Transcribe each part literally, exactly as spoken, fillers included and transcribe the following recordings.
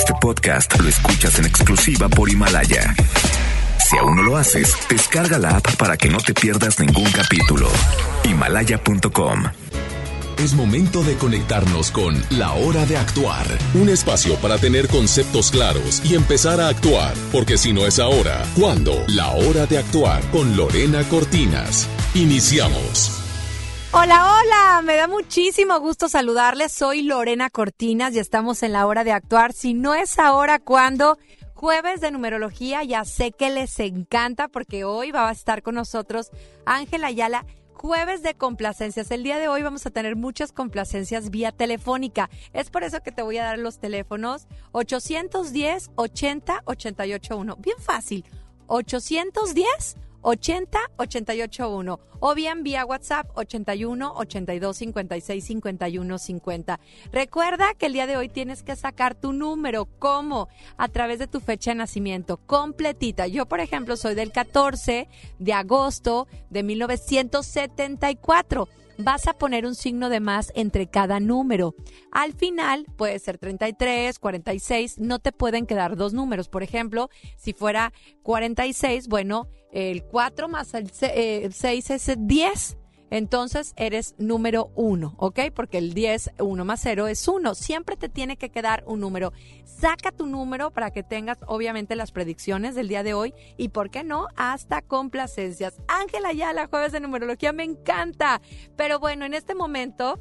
Este podcast lo escuchas en exclusiva por Himalaya. Si aún no lo haces, descarga la app para que no te pierdas ningún capítulo. Himalaya punto com. Es momento de conectarnos con La Hora de Actuar, un espacio para tener conceptos claros y empezar a actuar, porque si no es ahora, ¿cuándo? La Hora de Actuar con Lorena Cortinas. Iniciamos. Hola, hola, me da muchísimo gusto saludarles, soy Lorena Cortinas y estamos en La Hora de Actuar. Si no es ahora, ¿cuándo? Jueves de numerología, ya sé que les encanta porque hoy va a estar con nosotros Ángela Ayala. Jueves de complacencias. El día de hoy vamos a tener muchas complacencias vía telefónica. Es por eso que te voy a dar los teléfonos ocho diez, ochenta, ochenta y ocho uno. Bien fácil. ocho diez, ochenta, ochenta y ocho uno. O bien vía WhatsApp ochenta y uno, ochenta y dos, cincuenta y seis, cincuenta y uno, cincuenta. Recuerda que el día de hoy tienes que sacar tu número. ¿Cómo? A través de tu fecha de nacimiento completita. Yo, por ejemplo, soy del catorce de agosto de mil novecientos setenta y cuatro. Vas a poner un signo de más entre cada número. Al final puede ser treinta y tres, cuarenta y seis, no te pueden quedar dos números. Por ejemplo, si fuera cuarenta y seis, bueno, el cuatro más el seis es diez. Entonces eres número uno, ¿ok? Porque el diez, uno más cero es uno. Siempre te tiene que quedar un número. Saca tu número para que tengas, obviamente, las predicciones del día de hoy y, ¿por qué no?, hasta complacencias. Ángela Ayala, Jueves de Numerología, me encanta. Pero bueno, en este momento,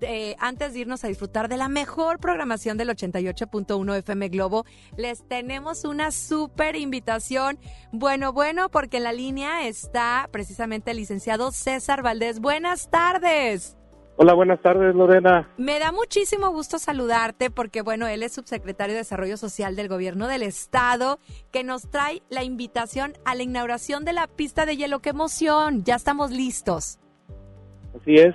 eh, antes de irnos a disfrutar de la mejor programación del ochenta y ocho punto uno F M Globo, les tenemos una súper invitación. Bueno, bueno, porque en la línea está precisamente el licenciado César Valdés. Buenas tardes. Hola, buenas tardes, Lorena. Me da muchísimo gusto saludarte porque, bueno, él es subsecretario de Desarrollo Social del Gobierno del Estado, que nos trae la invitación a la inauguración de la pista de hielo. ¡Qué emoción! Ya estamos listos. Así es.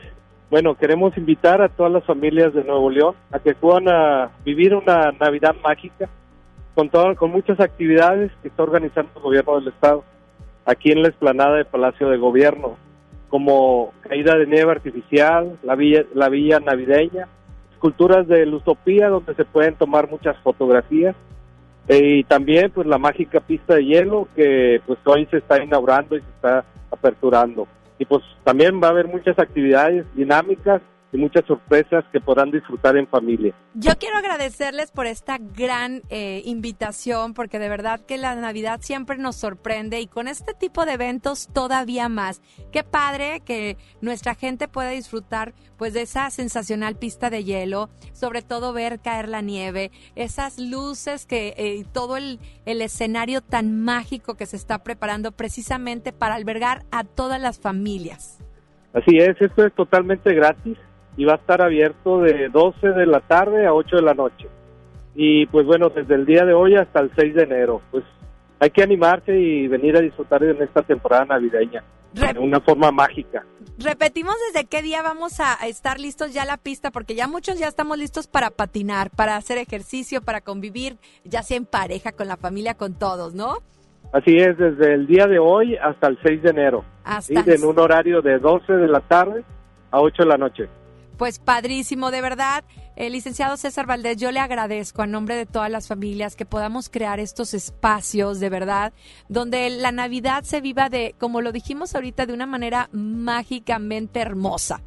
Bueno, queremos invitar a todas las familias de Nuevo León a que puedan a vivir una Navidad mágica con, todo, con muchas actividades que está organizando el Gobierno del Estado aquí en la explanada de Palacio de Gobierno, como caída de nieve artificial, la villa, la villa navideña, esculturas de Lustopía donde se pueden tomar muchas fotografías eh, y también pues la mágica pista de hielo que pues hoy se está inaugurando y se está aperturando. Y pues también va a haber muchas actividades dinámicas y muchas sorpresas que podrán disfrutar en familia. Yo quiero agradecerles por esta gran eh, invitación, porque de verdad que la Navidad siempre nos sorprende y con este tipo de eventos todavía más. Qué padre que nuestra gente pueda disfrutar pues de esa sensacional pista de hielo, sobre todo ver caer la nieve, esas luces que eh, todo el, el escenario tan mágico que se está preparando precisamente para albergar a todas las familias. Así es, esto es totalmente gratis y va a estar abierto de doce de la tarde a ocho de la noche. Y pues bueno, desde el día de hoy hasta el seis de enero, pues hay que animarse y venir a disfrutar en esta temporada navideña Rep- de una forma mágica. Repetimos desde qué día vamos a estar listos ya la pista, porque ya muchos ya estamos listos para patinar, para hacer ejercicio, para convivir, ya sea en pareja, con la familia, con todos, ¿no? Así es, desde el día de hoy hasta el seis de enero, hasta ¿sí? en un horario de doce de la tarde a ocho de la noche. Pues padrísimo, de verdad, eh, licenciado César Valdés, yo le agradezco a nombre de todas las familias que podamos crear estos espacios, de verdad, donde la Navidad se viva de, como lo dijimos ahorita, de una manera mágicamente hermosa.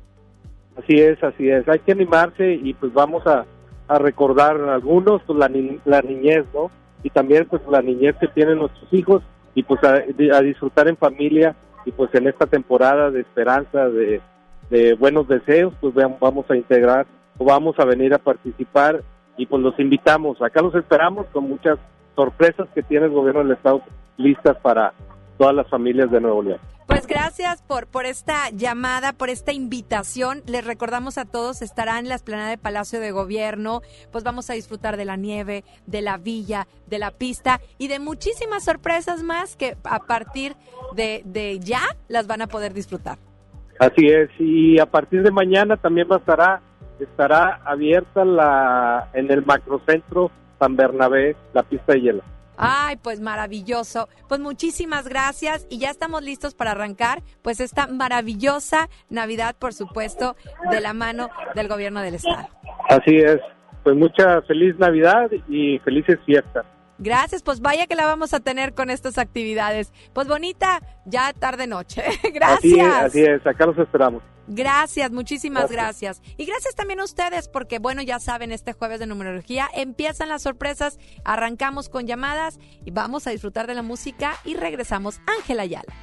Así es, así es, hay que animarse y pues vamos a, a recordar a algunos pues, la, ni- la niñez, ¿no? Y también pues la niñez que tienen nuestros hijos y pues a, a disfrutar en familia y pues en esta temporada de esperanza, de... de buenos deseos, pues vamos a integrar o vamos a venir a participar y pues los invitamos, acá los esperamos con muchas sorpresas que tiene el Gobierno del Estado listas para todas las familias de Nuevo León. Pues gracias por, por esta llamada, por esta invitación. Les recordamos a todos, estarán en la explanada de Palacio de Gobierno. Pues vamos a disfrutar de la nieve, de la villa, de la pista y de muchísimas sorpresas más que a partir de, de ya las van a poder disfrutar. Así es, y a partir de mañana también bastará, estará abierta la en el Macrocentro San Bernabé la pista de hielo. Ay, pues maravilloso. Pues muchísimas gracias y ya estamos listos para arrancar pues esta maravillosa Navidad, por supuesto, de la mano del Gobierno del Estado. Así es. pues mucha feliz Navidad y felices fiestas. Gracias, pues vaya que la vamos a tener con estas actividades. Pues bonita, ya tarde-noche. Gracias. Así es, así es, acá los esperamos. Gracias, muchísimas gracias. gracias. Y gracias también a ustedes, porque bueno, ya saben, este jueves de numerología empiezan las sorpresas, arrancamos con llamadas y vamos a disfrutar de la música y regresamos. Ángela Ayala.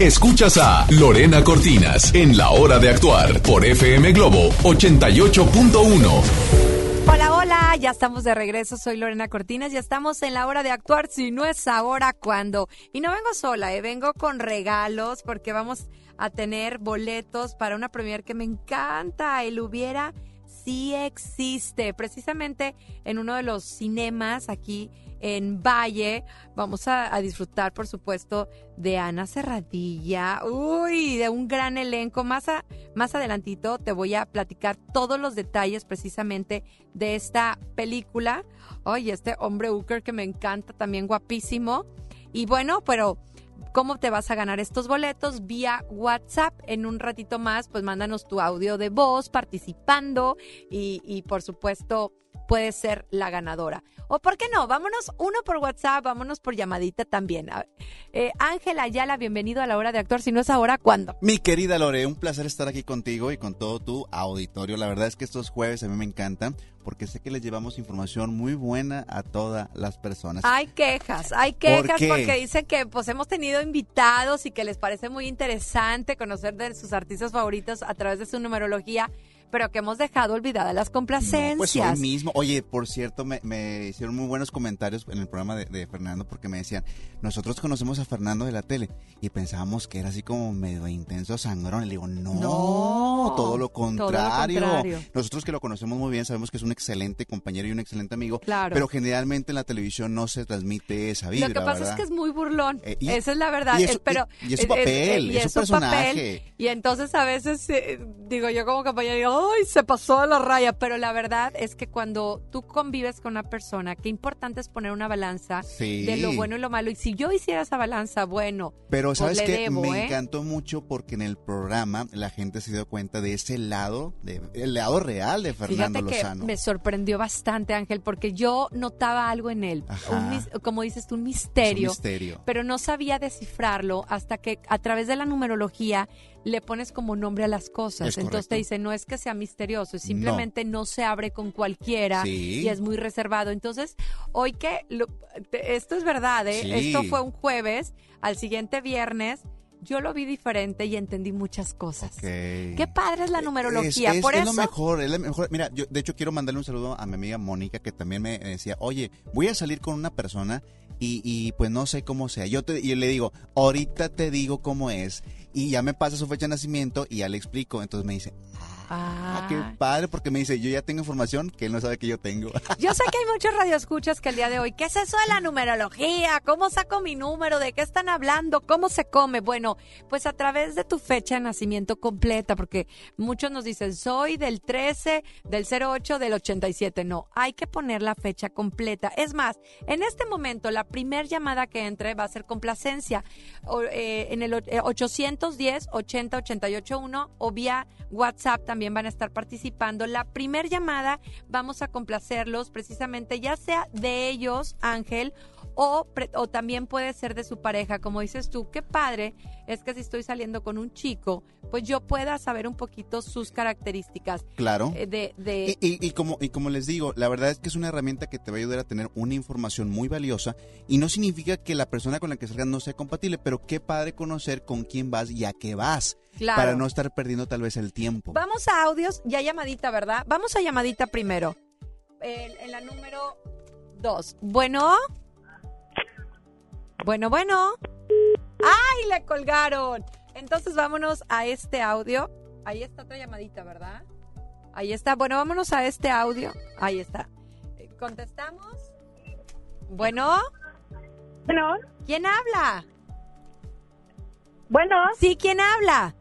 Escuchas a Lorena Cortinas en La Hora de Actuar por F M Globo ochenta y ocho punto uno. Hola, hola, ya estamos de regreso, soy Lorena Cortinas, ya estamos en La Hora de Actuar, si no es ahora, ¿cuándo? Y no vengo sola, eh, vengo con regalos porque vamos a tener boletos para una premier que me encanta, el Hubiera sí existe, precisamente en uno de los cinemas aquí en Valle. Vamos a, a disfrutar, por supuesto, de Ana Serradilla, uy, de un gran elenco. Más, a, más adelantito te voy a platicar todos los detalles precisamente de esta película. Ay, oh, este hombre Ucker que me encanta, también guapísimo. Y bueno, pero ¿cómo te vas a ganar estos boletos? Vía WhatsApp. En un ratito más, pues mándanos tu audio de voz participando y, y por supuesto, puedes ser la ganadora. O por qué no, vámonos uno por WhatsApp, vámonos por llamadita también. Ángela eh, Ayala, bienvenido a La Hora de Actuar. Si no es ahora, ¿cuándo? Mi querida Lore, un placer estar aquí contigo y con todo tu auditorio. La verdad es que estos jueves a mí me encantan, porque sé que les llevamos información muy buena a todas las personas. Hay quejas, hay quejas ¿Por porque dicen que pues hemos tenido invitados y que les parece muy interesante conocer de sus artistas favoritos a través de su numerología, pero que hemos dejado olvidadas las complacencias. No, pues hoy mismo, oye, por cierto, me, me hicieron muy buenos comentarios en el programa de, de Fernando, porque me decían, nosotros conocemos a Fernando de la tele y pensábamos que era así como medio intenso, sangrón. Le digo, no, no todo, lo todo lo contrario. Nosotros que lo conocemos muy bien sabemos que es un excelente compañero y un excelente amigo, claro, pero generalmente en la televisión no se transmite esa vibra. Lo que pasa, ¿verdad?, es que es muy burlón, eh, y, esa es la verdad. Y es, pero, y, y es su papel, es, y es, es su personaje. Papel, y entonces a veces, eh, digo yo como compañero, digo, ¡ay, se pasó a la raya! Pero la verdad es que cuando tú convives con una persona, qué importante es poner una balanza, sí, de lo bueno y lo malo. Y si yo hiciera esa balanza, bueno, pero ¿sabes pues le qué? Debo, me ¿eh? encantó mucho porque en el programa la gente se dio cuenta de ese lado, de, el lado real de Fernando Fíjate Lozano. Que me sorprendió bastante, Ángel, porque yo notaba algo en él, un, como dices tú, un misterio, un misterio, pero no sabía descifrarlo hasta que a través de la numerología le pones como nombre a las cosas. Es entonces correcto. Te dice, no es que sea misterioso, es simplemente no, no se abre con cualquiera, sí, y es muy reservado. Entonces, hoy que, lo, te, esto es verdad, ¿eh? Sí. Esto fue un jueves, al siguiente viernes, yo lo vi diferente y entendí muchas cosas. Okay. Qué padre es la numerología. Es, es, Por es eso... lo mejor, es lo mejor. Mira, yo de hecho quiero mandarle un saludo a mi amiga Mónica, que también me decía, oye, voy a salir con una persona y, y pues no sé cómo sea. Yo, te, yo le digo, ahorita te digo cómo es. Y ya me pasa su fecha de nacimiento y ya le explico. Entonces me dice, ah, ah, qué padre, porque me dice, yo ya tengo información que él no sabe que yo tengo. Yo sé que hay muchos radioescuchas que el día de hoy, ¿qué es eso de la numerología? ¿Cómo saco mi número? ¿De qué están hablando? ¿Cómo se come? Bueno, pues a través de tu fecha de nacimiento completa, porque muchos nos dicen, soy del trece, del cero ocho, del ochenta y siete. No, hay que poner la fecha completa. Es más, en este momento, la primer llamada que entre va a ser complacencia, o, eh, en el ochocientos diez, ochenta, ochenta y ocho, uno, o vía WhatsApp también van a estar participando. La primer llamada vamos a complacerlos precisamente, ya sea de ellos, Ángel, o, pre, o también puede ser de su pareja. Como dices tú, qué padre es que si estoy saliendo con un chico, pues yo pueda saber un poquito sus características. Claro. De, de... Y, y, y, como, y como les digo, la verdad es que es una herramienta que te va a ayudar a tener una información muy valiosa, y no significa que la persona con la que salgas no sea compatible, pero qué padre conocer con quién vas y a qué vas. Claro. Para no estar perdiendo tal vez el tiempo. Vamos a audios y a llamadita, ¿verdad? Vamos a llamadita primero. En, en la número dos. Bueno. Bueno, bueno. ¡Ay, le colgaron! Entonces vámonos a este audio. Ahí está otra llamadita, ¿verdad? Ahí está. Bueno, vámonos a este audio. Ahí está. ¿Contestamos? Bueno. Bueno. ¿Quién habla? Bueno. Sí, ¿quién habla?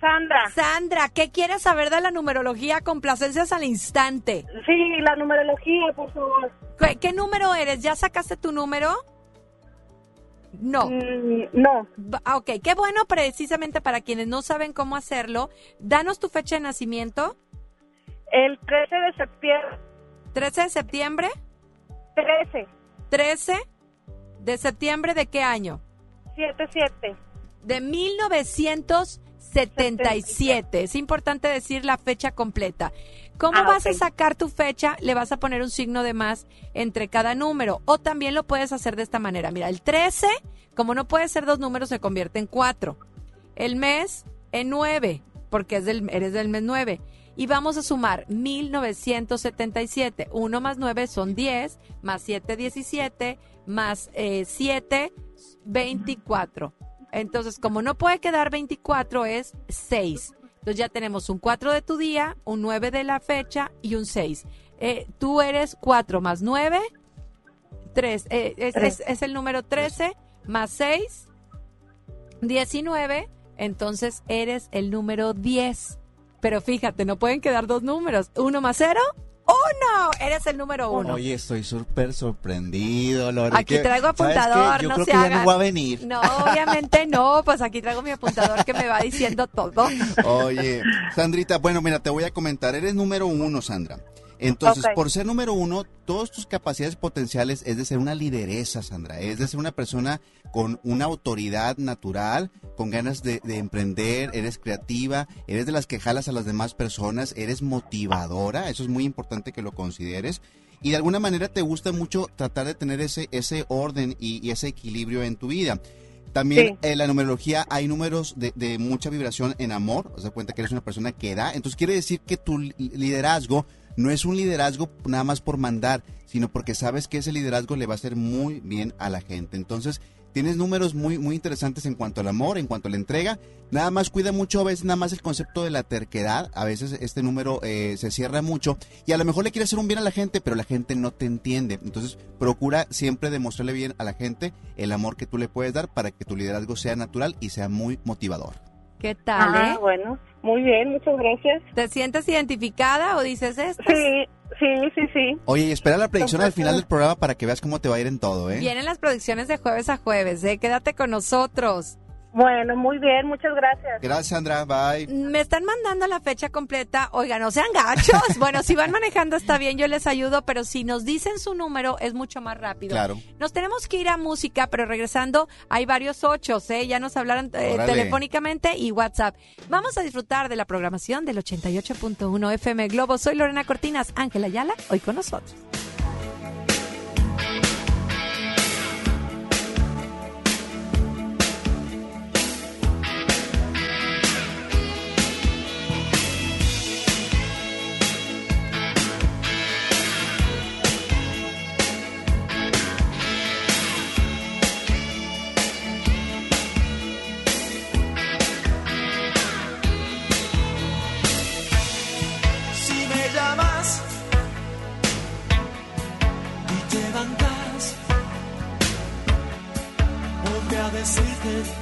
Sandra. Sandra, ¿qué quieres saber de la numerología? Complacencias al instante. Sí, la numerología, por favor. ¿Qué, qué número eres? ¿Ya sacaste tu número? No. Mm, no. Ok, qué bueno, precisamente para quienes no saben cómo hacerlo. Danos tu fecha de nacimiento. El trece de septiembre. ¿trece de septiembre? trece. ¿trece de septiembre de qué año? setenta y siete. De mil novecientos setenta y siete. Es importante decir la fecha completa. ¿Cómo ah, vas okay. a sacar tu fecha? Le vas a poner un signo de más entre cada número. O también lo puedes hacer de esta manera. Mira, el trece, como no puede ser dos números, se convierte en cuatro. El mes en nueve, porque es del, eres del mes nueve. Y vamos a sumar mil novecientos setenta y siete. uno más nueve son diez, más siete, diecisiete, más eh, siete, veinticuatro. Entonces, como no puede quedar veinticuatro, es seis. Entonces ya tenemos un cuatro de tu día, un nueve de la fecha y un seis. Eh, tú eres cuatro más nueve, tres, eh, es, es, es el número trece más seis, diecinueve, entonces eres el número diez. Pero fíjate, no pueden quedar dos números, uno más cero, uno, eres el número uno. Oye, estoy súper sorprendido, Lore. Aquí traigo apuntador, yo no creo se que hagan. Ya no va a venir. No, obviamente no, pues aquí traigo mi apuntador que me va diciendo todo. Oye, Sandrita, bueno, mira, te voy a comentar, eres número uno, Sandra. Entonces, okay. Por ser número uno, todas tus capacidades potenciales es de ser una lideresa, Sandra, es de ser una persona con una autoridad natural, con ganas de, de emprender, eres creativa, eres de las que jalas a las demás personas, eres motivadora, eso es muy importante que lo consideres, y de alguna manera te gusta mucho tratar de tener ese, ese orden y, y ese equilibrio en tu vida. También sí. En la numerología hay números de, de mucha vibración en amor, o sea, cuenta que eres una persona que da, entonces quiere decir que tu liderazgo no es un liderazgo nada más por mandar, sino porque sabes que ese liderazgo le va a hacer muy bien a la gente. Entonces, tienes números muy muy interesantes en cuanto al amor, en cuanto a la entrega. Nada más cuida mucho a veces nada más el concepto de la terquedad. A veces este número eh, se cierra mucho y a lo mejor le quiere hacer un bien a la gente, pero la gente no te entiende. Entonces, procura siempre demostrarle bien a la gente el amor que tú le puedes dar para que tu liderazgo sea natural y sea muy motivador. ¿Qué tal, eh? Ah, bueno. Muy bien, muchas gracias. ¿Te sientes identificada o dices esto? Sí, sí, sí, sí. Oye, y espera la predicción al final del programa para que veas cómo te va a ir en todo, ¿eh? Vienen las predicciones de jueves a jueves, ¿eh? Quédate con nosotros. Bueno, muy bien, muchas gracias. Gracias, Sandra, bye. Me están mandando la fecha completa. Oigan, no sean gachos. Bueno, si van manejando está bien, yo les ayudo, pero si nos dicen su número es mucho más rápido. Claro. Nos tenemos que ir a música, pero regresando hay varios ochos, ¿eh? Ya nos hablaron eh, telefónicamente y WhatsApp. Vamos a disfrutar de la programación del ochenta y ocho punto uno F M Globo. Soy Lorena Cortinas, Ángela Ayala, hoy con nosotros. It's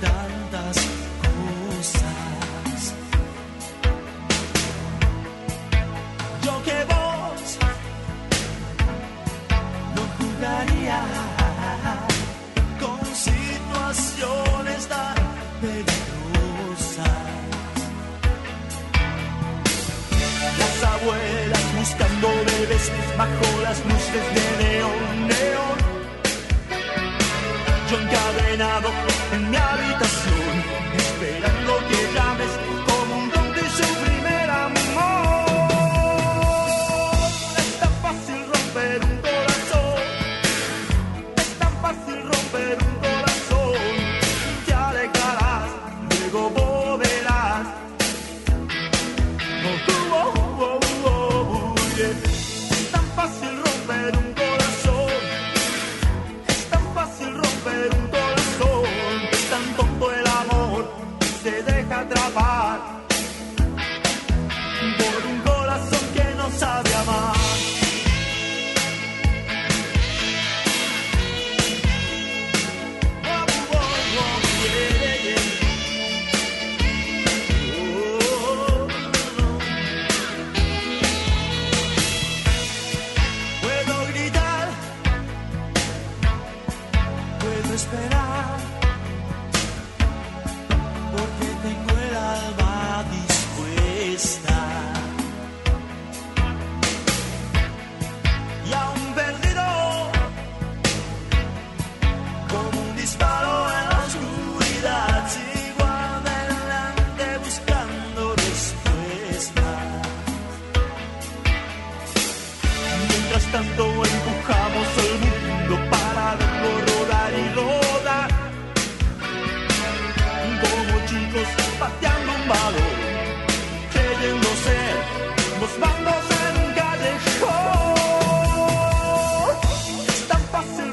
not possible.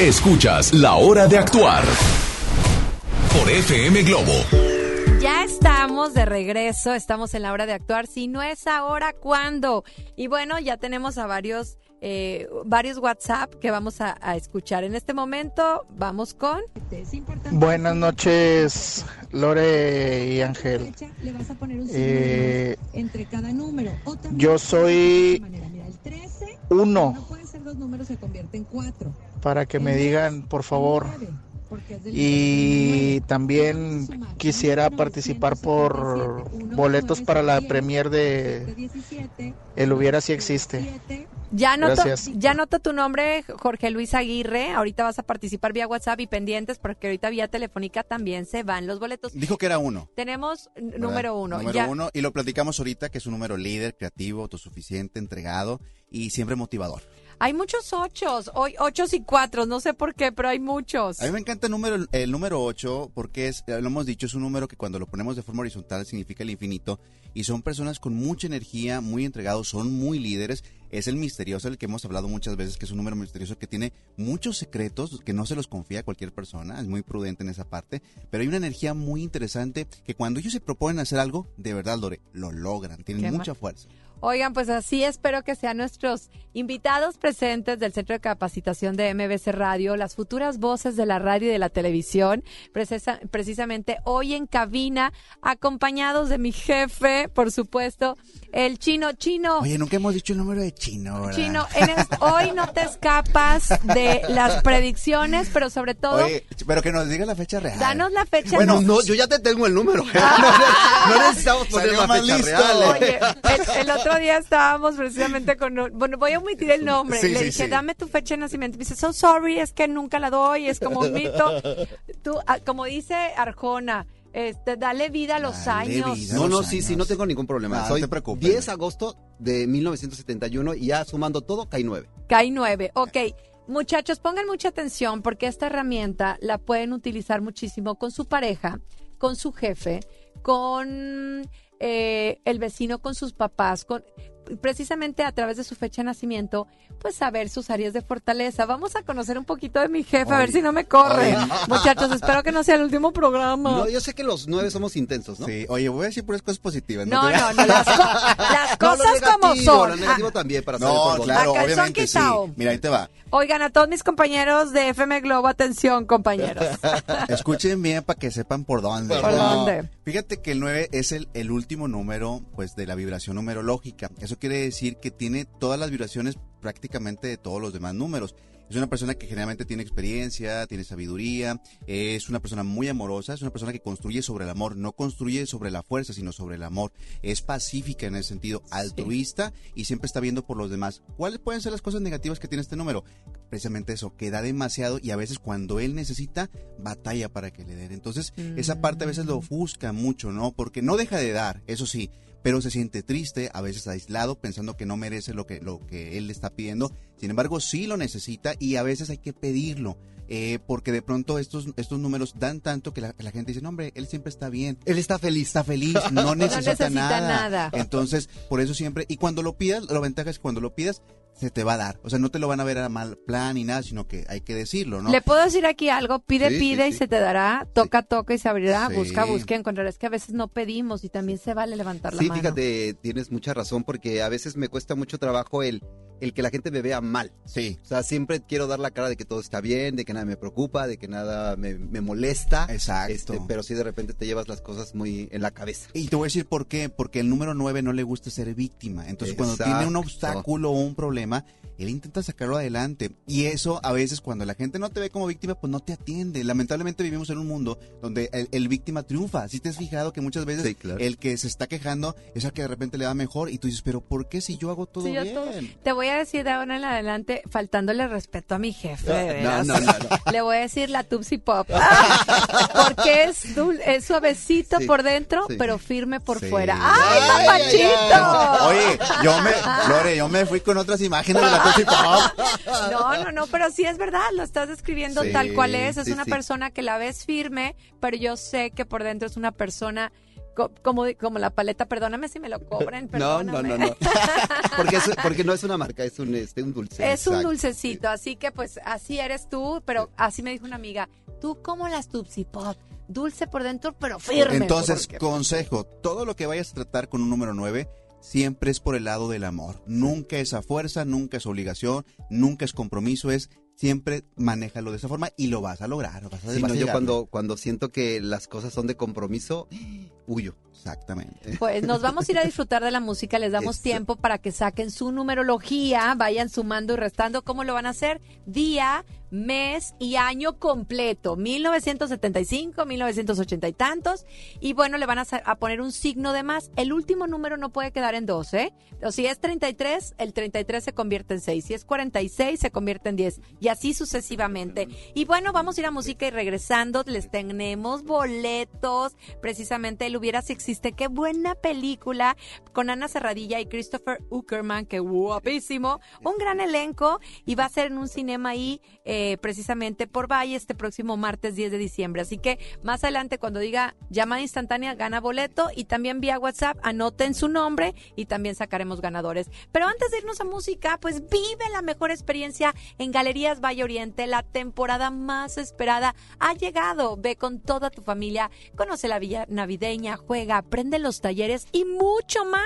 Escuchas La Hora de Actuar por F M Globo. Ya estamos de regreso, estamos en La Hora de Actuar. Si no es ahora, ¿cuándo? Y bueno, ya tenemos a varios eh, varios WhatsApp que vamos a, a escuchar. En este momento vamos con... Buenas noches, Lore y Ángel. Eh, yo soy uno, para que me digan, por favor... Y también quisiera participar por boletos para la premier de El Hubiera Si Existe. Ya anoto, ya anoto tu nombre, Jorge Luis Aguirre. Ahorita vas a participar vía WhatsApp y pendientes, porque ahorita vía telefónica también se van los boletos. Dijo que era uno. Tenemos ¿verdad? número uno. Número ya. uno, y lo platicamos ahorita, que es un número líder, creativo, autosuficiente, entregado y siempre motivador. Hay muchos ochos, hoy ochos y cuatros, no sé por qué, pero hay muchos. A mí me encanta el número, el número ocho, porque es, lo hemos dicho, es un número que cuando lo ponemos de forma horizontal significa el infinito, y son personas con mucha energía, muy entregados, son muy líderes. Es el misterioso, el que hemos hablado muchas veces, que es un número misterioso que tiene muchos secretos, que no se los confía a cualquier persona, es muy prudente en esa parte, pero hay una energía muy interesante que cuando ellos se proponen hacer algo, de verdad, Lore, lo logran, tienen mucha fuerza. Oigan, pues así espero que sean nuestros invitados presentes del Centro de Capacitación de M B C Radio, las futuras voces de la radio y de la televisión, precisa, precisamente hoy en cabina, acompañados de mi jefe, por supuesto, el Chino. Chino. Oye, nunca hemos dicho el número de Chino, ¿verdad? Chino, en el, hoy no te escapas de las predicciones, pero sobre todo... Oye, pero que nos diga la fecha real. Danos la fecha. Bueno, no, yo ya te tengo el número. Ah, no, no necesitamos poner la fecha listo. real. Oye, el, el otro día estábamos precisamente con... Bueno, voy a omitir el nombre. Sí, Le sí, dije, sí. dame tu fecha de nacimiento. Me dice, so sorry, es que nunca la doy, es como un mito. Tú, como dice Arjona, este, dale vida a los dale años. No, no, sí, años. sí, no tengo ningún problema. No, Soy no te preocupes. diez de agosto de mil novecientos setenta y uno y ya sumando todo, cae nueve. Cae nueve, ok. Muchachos, pongan mucha atención porque esta herramienta la pueden utilizar muchísimo con su pareja, con su jefe, con... Eh, el vecino, con sus papás, con precisamente a través de su fecha de nacimiento, pues a ver sus áreas de fortaleza. Vamos a conocer un poquito de mi jefe, oye, a ver si no me corre. Oye. Muchachos, espero que no sea el último programa. No, yo sé que los nueve somos intensos, ¿no? Sí, oye, voy a decir puras cosas positivas. No, no, no, no las, co las cosas no, como son. No, lo negativo ah, también, para saber no, por claro, obviamente sí. Mira, ahí te va. Oigan, a todos mis compañeros de F M Globo, atención, compañeros. Escuchen bien para que sepan por dónde. ¿Por no. dónde? Fíjate que el nueve es el, el último número, pues, de la vibración numerológica. Eso quiere decir que tiene todas las vibraciones prácticamente de todos los demás números. Es una persona que generalmente tiene experiencia, tiene sabiduría, es una persona muy amorosa, es una persona que construye sobre el amor, no construye sobre la fuerza, sino sobre el amor. Es pacífica en el sentido altruista sí. y siempre está viendo por los demás. ¿Cuáles pueden ser las cosas negativas que tiene este número? Precisamente eso, que da demasiado y a veces cuando él necesita, batalla para que le den. Entonces, mm. esa parte a veces lo ofusca mucho, ¿no? Porque no deja de dar, eso sí, pero se siente triste, a veces aislado, pensando que no merece lo que, lo que él le está pidiendo. Sin embargo, sí lo necesita y a veces hay que pedirlo, eh, porque de pronto estos, estos números dan tanto que la, la gente dice, no, hombre, él siempre está bien. Él está feliz. Está feliz, no necesita, no necesita nada. nada. Entonces, por eso siempre, y cuando lo pidas, la ventaja es que cuando lo pidas, se te va a dar. O sea, no te lo van a ver a mal plan ni nada, sino que hay que decirlo, ¿no? Le puedo decir aquí algo, pide, sí, pide sí, y sí. se te dará, toca, sí. toca y se abrirá, sí. busca, busca, encontrará. Es que a veces no pedimos y también se vale levantar sí, la mano. Sí, fíjate, tienes mucha razón porque a veces me cuesta mucho trabajo el, el que la gente me vea mal. Sí. O sea, siempre quiero dar la cara de que todo está bien, de que nada me preocupa, de que nada me, me molesta. Exacto. Este, pero sí, de repente te llevas las cosas muy en la cabeza. Y te voy a decir por qué, porque el número nueve no le gusta ser víctima. Entonces, Exacto. cuando tiene un obstáculo o un problema, él intenta sacarlo adelante y eso a veces cuando la gente no te ve como víctima pues no te atiende. Lamentablemente vivimos en un mundo donde el, el víctima triunfa. Si te has fijado que muchas veces sí, claro. el que se está quejando es el que de repente le da mejor y tú dices, pero ¿por qué si yo hago todo sí, bien? Todo... Te voy a decir de ahora en adelante, faltándole respeto a mi jefe, no, no, no, no. le voy a decir la Tupsi Pop ah, porque es, dul es suavecito sí, por dentro sí. pero firme por sí. fuera. ¡Ay, papachito! Oye, yo me, Lore, yo me fui con otras imágenes de la Tupsi Pop. No, no, no, pero sí es verdad, lo estás describiendo sí, tal cual es, es sí, una sí. persona que la ves firme, pero yo sé que por dentro es una persona Como, como la paleta, perdóname si me lo cobran, perdóname. No, no, no, no. Porque, es, porque no es una marca, es un, este, un dulce. Es exacto. Un dulcecito, así que pues así eres tú, pero así me dijo una amiga, tú como las Tupsi Pop, dulce por dentro, pero firme. Entonces, porque... consejo, todo lo que vayas a tratar con un número nueve, siempre es por el lado del amor. Nunca es a fuerza, nunca es obligación, nunca es compromiso, es... Siempre manéjalo de esa forma y lo vas a lograr. Lo vas a, sí, vas no, a yo cuando, cuando siento que las cosas son de compromiso, huyo. Exactamente. Pues nos vamos a ir a disfrutar de la música. Les damos Exacto. tiempo para que saquen su numerología, vayan sumando y restando. ¿Cómo lo van a hacer? Día, mes y año completo. mil novecientos setenta y cinco, mil novecientos ochenta y tantos. Y bueno, le van a, a poner un signo de más. El último número no puede quedar en dos, ¿eh? O si es treinta y tres, el treinta y tres se convierte en seis. Si es cuarenta y seis, se convierte en diez. Y así sucesivamente. Y bueno, vamos a ir a música y regresando les tenemos boletos. Precisamente él hubiera si existe. Qué buena película con Ana Serradilla y Christopher Uckermann, que guapísimo. Un gran elenco y va a ser en un cinema ahí eh, precisamente por Valle este próximo martes diez de diciembre. Así que más adelante cuando diga llamada instantánea, gana boleto y también vía WhatsApp, anoten su nombre y también sacaremos ganadores. Pero antes de irnos a música, pues vive la mejor experiencia en Galerías Valle Oriente, la temporada más esperada ha llegado. Ve con toda tu familia, conoce la villa navideña, juega, aprende los talleres y mucho más.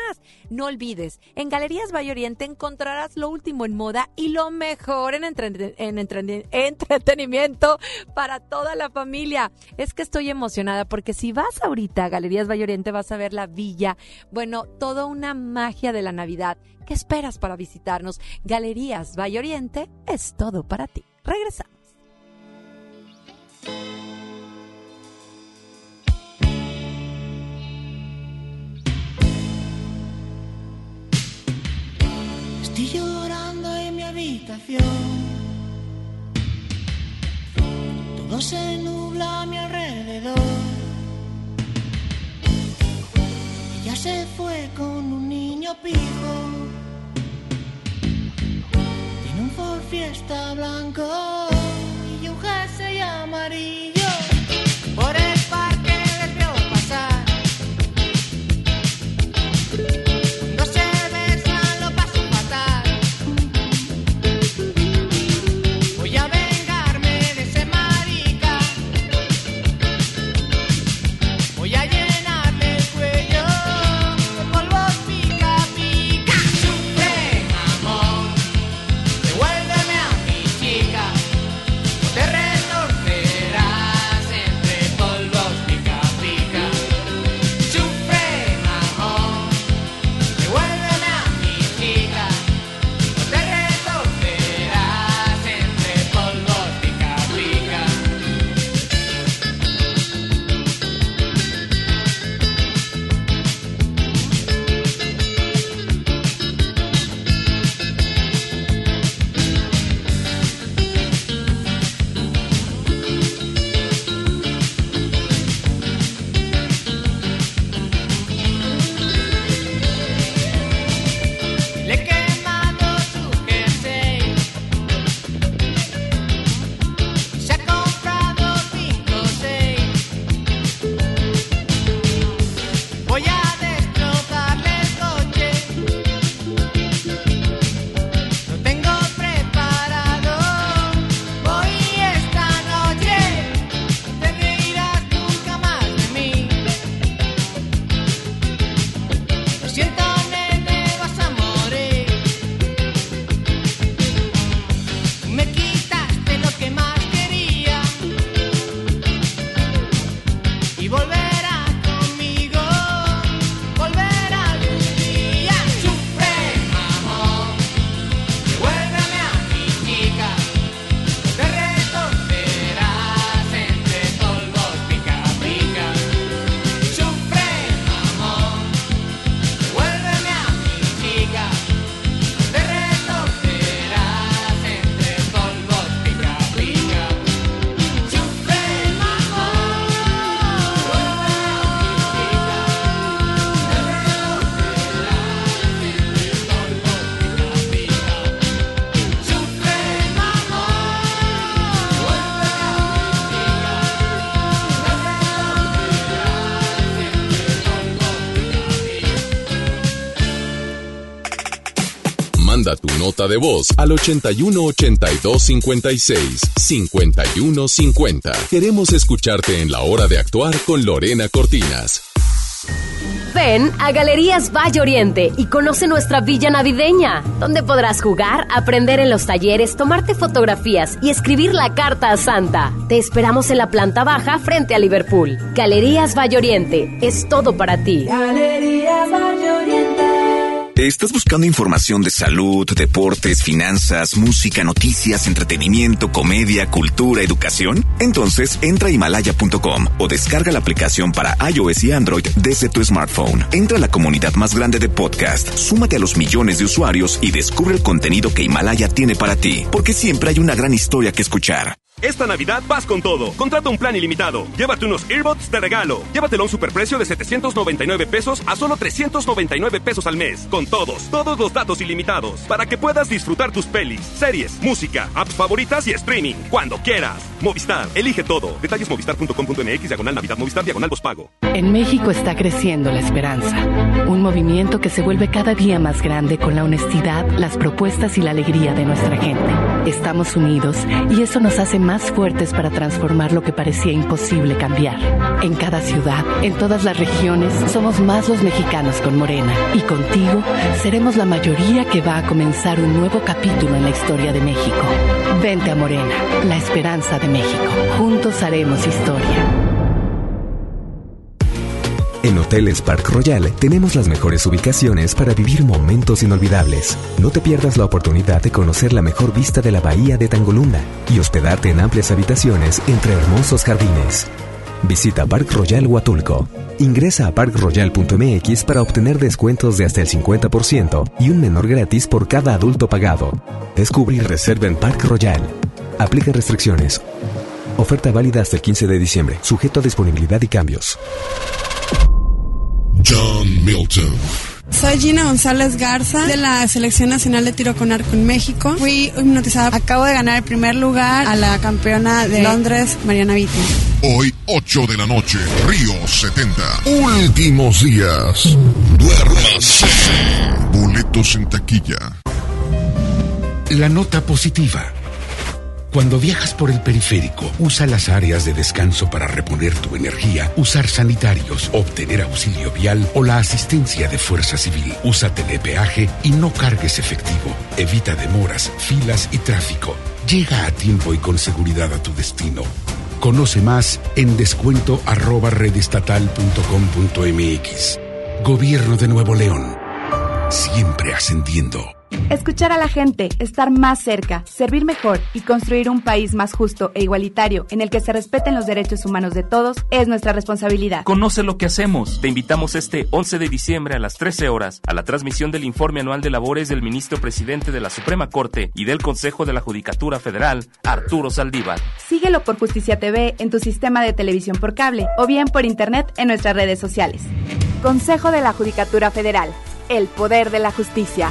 No olvides, en Galerías Valle Oriente encontrarás lo último en moda y lo mejor en, entre, en entre, entretenimiento para toda la familia. Es que estoy emocionada porque si vas ahorita a Galerías Valle Oriente vas a ver la villa, bueno, toda una magia de la Navidad. ¿Qué esperas para visitarnos? Galerías Valle Oriente es todo para ti. Regresamos. Estoy llorando en mi habitación. Todo se nubla a mi alrededor. Ella se fue con un niño pijo. Por fiesta blanco y un jersey amarillo. Por el parque les vio pasar. Cuando se besan lo paso fatal. Voy a vengarme de ese marica. Voy a llenarle el cuello de polvo pica pica. Sufre amor. Chica Manda tu nota de voz al ochenta y uno, ochenta y dos, cincuenta y seis, cincuenta y uno, cincuenta. Queremos escucharte en la hora de actuar con Lorena Cortinas. Ven a Galerías Valle Oriente y conoce nuestra villa navideña, donde podrás jugar, aprender en los talleres, tomarte fotografías y escribir la carta a Santa. Te esperamos en la planta baja frente a Liverpool. Galerías Valle Oriente, es todo para ti. Galerías Valle Oriente. ¿Estás buscando información de salud, deportes, finanzas, música, noticias, entretenimiento, comedia, cultura, educación? Entonces, entra a Himalaya punto com o descarga la aplicación para iOS y Android desde tu smartphone. Entra a la comunidad más grande de podcast, súmate a los millones de usuarios y descubre el contenido que Himalaya tiene para ti, porque siempre hay una gran historia que escuchar. Esta Navidad vas con todo. Contrata un plan ilimitado. Llévate unos earbuds de regalo. Llévatelo a un superprecio de setecientos noventa y nueve pesos a solo trescientos noventa y nueve pesos al mes. Con todos, todos los datos ilimitados. Para que puedas disfrutar tus pelis, series, música, apps favoritas y streaming. Cuando quieras. Movistar, elige todo. Detalles movistar punto com punto mx, diagonal Navidad, Movistar, diagonal los pago. En México está creciendo la esperanza. Un movimiento que se vuelve cada día más grande con la honestidad, las propuestas y la alegría de nuestra gente. Estamos unidos y eso nos hace más fuertes para transformar lo que parecía imposible cambiar. En cada ciudad, en todas las regiones, somos más los mexicanos con Morena. Y contigo seremos la mayoría que va a comenzar un nuevo capítulo en la historia de México. Vente a Morena, la esperanza de México. Juntos haremos historia. En Hoteles Park Royal tenemos las mejores ubicaciones para vivir momentos inolvidables. No te pierdas la oportunidad de conocer la mejor vista de la bahía de Tangolunda y hospedarte en amplias habitaciones entre hermosos jardines. Visita Park Royal Huatulco. Ingresa a park royal punto mx para obtener descuentos de hasta el cincuenta por ciento y un menor gratis por cada adulto pagado. Descubre y reserva en Park Royal. Aplica restricciones. Oferta válida hasta el quince de diciembre, sujeto a disponibilidad y cambios. John Milton. Soy Gina González Garza de la Selección Nacional de Tiro con Arco en México. Fui hipnotizada. Acabo de ganar el primer lugar a la campeona de Londres, Mariana Vitti. Hoy, ocho de la noche, Río setenta. Últimos días. Duérmase. Boletos en taquilla. La nota positiva. Cuando viajas por el periférico, usa las áreas de descanso para reponer tu energía, usar sanitarios, obtener auxilio vial o la asistencia de fuerza civil. Usa telepeaje y no cargues efectivo. Evita demoras, filas y tráfico. Llega a tiempo y con seguridad a tu destino. Conoce más en descuento arroba redestatal punto com punto mx. Gobierno de Nuevo León. Siempre ascendiendo. Escuchar a la gente, estar más cerca, servir mejor y construir un país más justo e igualitario en el que se respeten los derechos humanos de todos es nuestra responsabilidad. Conoce lo que hacemos. Te invitamos este once de diciembre a las trece horas a la transmisión del informe anual de labores del ministro presidente de la Suprema Corte y del Consejo de la Judicatura Federal, Arturo Saldívar. Síguelo por Justicia T V en tu sistema de televisión por cable o bien por internet en nuestras redes sociales. Consejo de la Judicatura Federal. El poder de la justicia.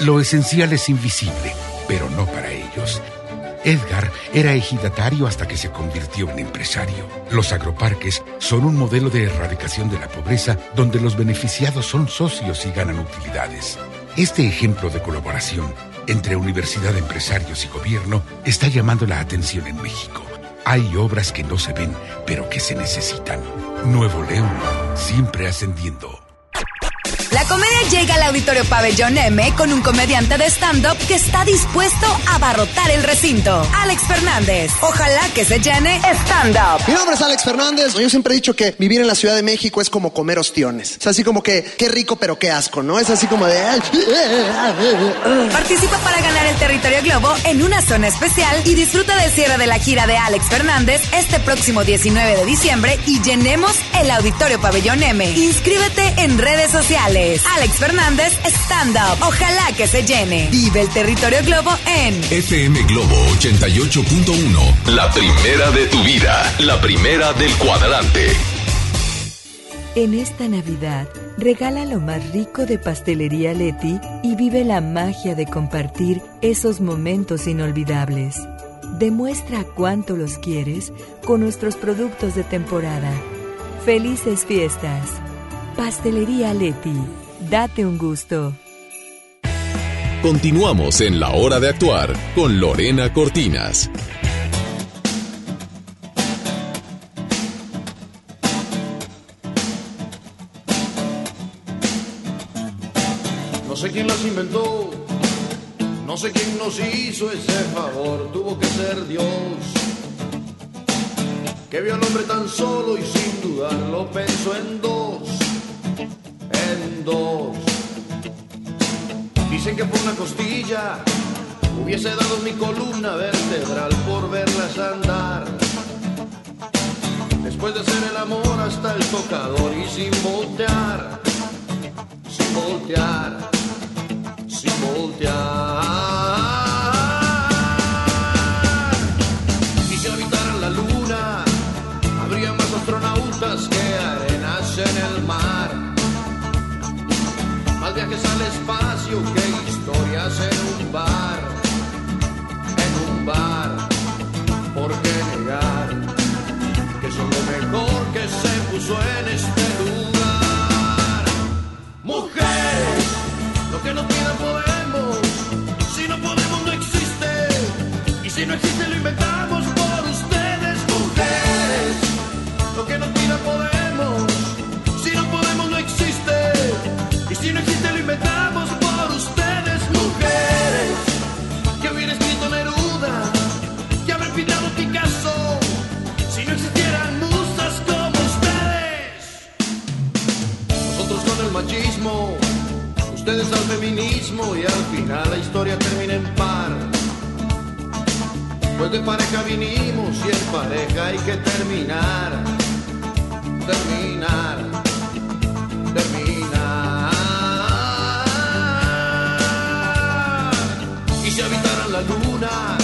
Lo esencial es invisible, pero no para ellos. Edgar era ejidatario hasta que se convirtió en empresario. Los agroparques son un modelo de erradicación de la pobreza donde los beneficiados son socios y ganan utilidades. Este ejemplo de colaboración entre universidad, empresarios y gobierno está llamando la atención en México. Hay obras que no se ven, pero que se necesitan. Nuevo León, siempre ascendiendo. La comedia llega al Auditorio Pabellón M con un comediante de stand-up que está dispuesto a abarrotar el recinto. Alex Fernández. Ojalá que se llene stand-up. Mi nombre es Alex Fernández. Yo siempre he dicho que vivir en la Ciudad de México es como comer ostiones. Es así como que, qué rico pero qué asco, ¿no? Es así como de... Participa para ganar el Territorio Globo en una zona especial y disfruta del cierre de la gira de Alex Fernández este próximo diecinueve de diciembre y llenemos el Auditorio Pabellón M. Inscríbete en redes sociales. Valdés. Alex Fernández, stand-up. Ojalá que se llene. Vive el territorio Globo en F M Globo ochenta y ocho punto uno. La primera de tu vida. La primera del cuadrante. En esta Navidad, regala lo más rico de Pastelería Leti y vive la magia de compartir esos momentos inolvidables. Demuestra cuánto los quieres con nuestros productos de temporada. ¡Felices fiestas! Pastelería Leti. Date un gusto. Continuamos en La Hora de Actuar con Lorena Cortinas. No sé quién las inventó, no sé quién nos hizo ese favor, tuvo que ser Dios, que vio al hombre tan solo y sin dudarlo pensó en dos, en dos. Dicen que por una costilla hubiese dado mi columna vertebral por verlas andar, después de hacer el amor hasta el tocador y sin voltear, sin voltear, sin voltear. Y si habitaran la luna, habría más astronautas que arenas en el mar. Más viajes al espacio que historias en un bar, en un bar. ¿Por qué negar que son lo mejor que se puso en este lugar? Mujeres, lo que nos pidan podemos, si no podemos no existe, y si no existe lo inventamos por ustedes. Mujeres, lo que nos pidan podemos, si no podemos no existe, y si no existe lo inventamos por ustedes. Mujeres, que hubiera escrito Neruda, que habrá pintado Picasso, si no existieran musas como ustedes. Nosotros con el machismo, ustedes al feminismo, y al final la historia termina en par. Pues de pareja vinimos y en pareja hay que terminar, terminar, terminar. Y si habitaran la luna,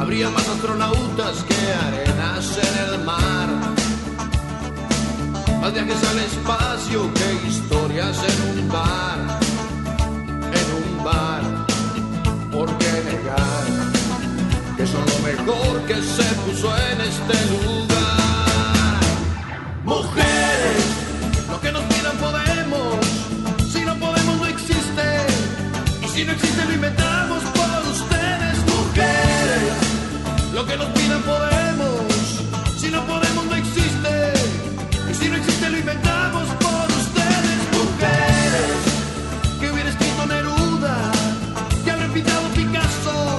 habría más astronautas que arenas en el mar. Más viajes al espacio que historias en un bar, en un bar. ¿Por qué negar que son lo mejor que se puso en este lugar? Mujeres, lo que nos pidan podemos, si no podemos no existe, y si no existe lo inventamos por ustedes. Mujeres, lo que nos pidan podemos, si no podemos no existe, y si no existe lo inventamos por ustedes. Mujeres, que hubiera escrito Neruda, que habrá pintado Picasso,